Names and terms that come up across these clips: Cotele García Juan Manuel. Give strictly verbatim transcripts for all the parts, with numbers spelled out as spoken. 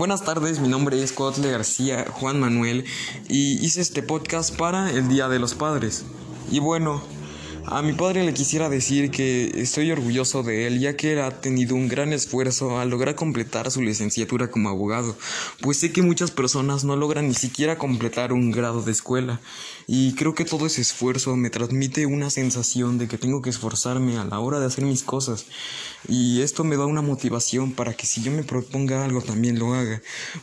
Buenas tardes, mi nombre es Cotele García Juan Manuel y hice este podcast para el Día de los Padres. Y bueno, a mi padre le quisiera decir que estoy orgulloso de él, ya que él ha tenido un gran esfuerzo al lograr completar su licenciatura como abogado, pues sé que muchas personas no logran ni siquiera completar un grado de escuela, y creo que todo ese esfuerzo me transmite una sensación de que tengo que esforzarme a la hora de hacer mis cosas, y esto me da una motivación para que si yo me proponga algo también lo haga,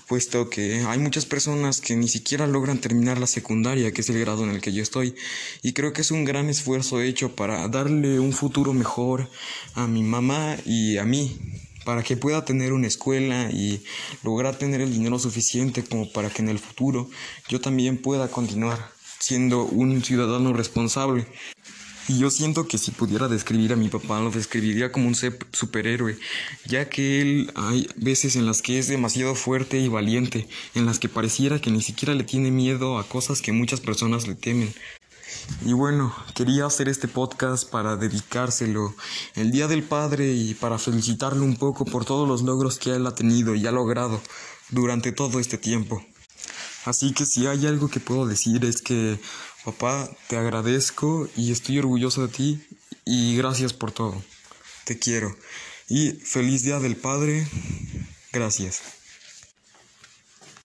puesto que hay muchas personas que ni siquiera logran terminar la secundaria, que es el grado en el que yo estoy, y creo que es un gran esfuerzo hecho para darle un futuro mejor a mi mamá y a mí, para que pueda tener una escuela y lograr tener el dinero suficiente como para que en el futuro yo también pueda continuar siendo un ciudadano responsable. Y yo siento que si pudiera describir a mi papá, lo describiría como un superhéroe, ya que él hay veces en las que es demasiado fuerte y valiente, en las que pareciera que ni siquiera le tiene miedo a cosas que muchas personas le temen. Y bueno, quería hacer este podcast para dedicárselo el Día del Padre y para felicitarlo un poco por todos los logros que él ha tenido y ha logrado durante todo este tiempo. Así que si hay algo que puedo decir es que, papá, te agradezco y estoy orgulloso de ti y gracias por todo. Te quiero. Y feliz Día del Padre. Gracias.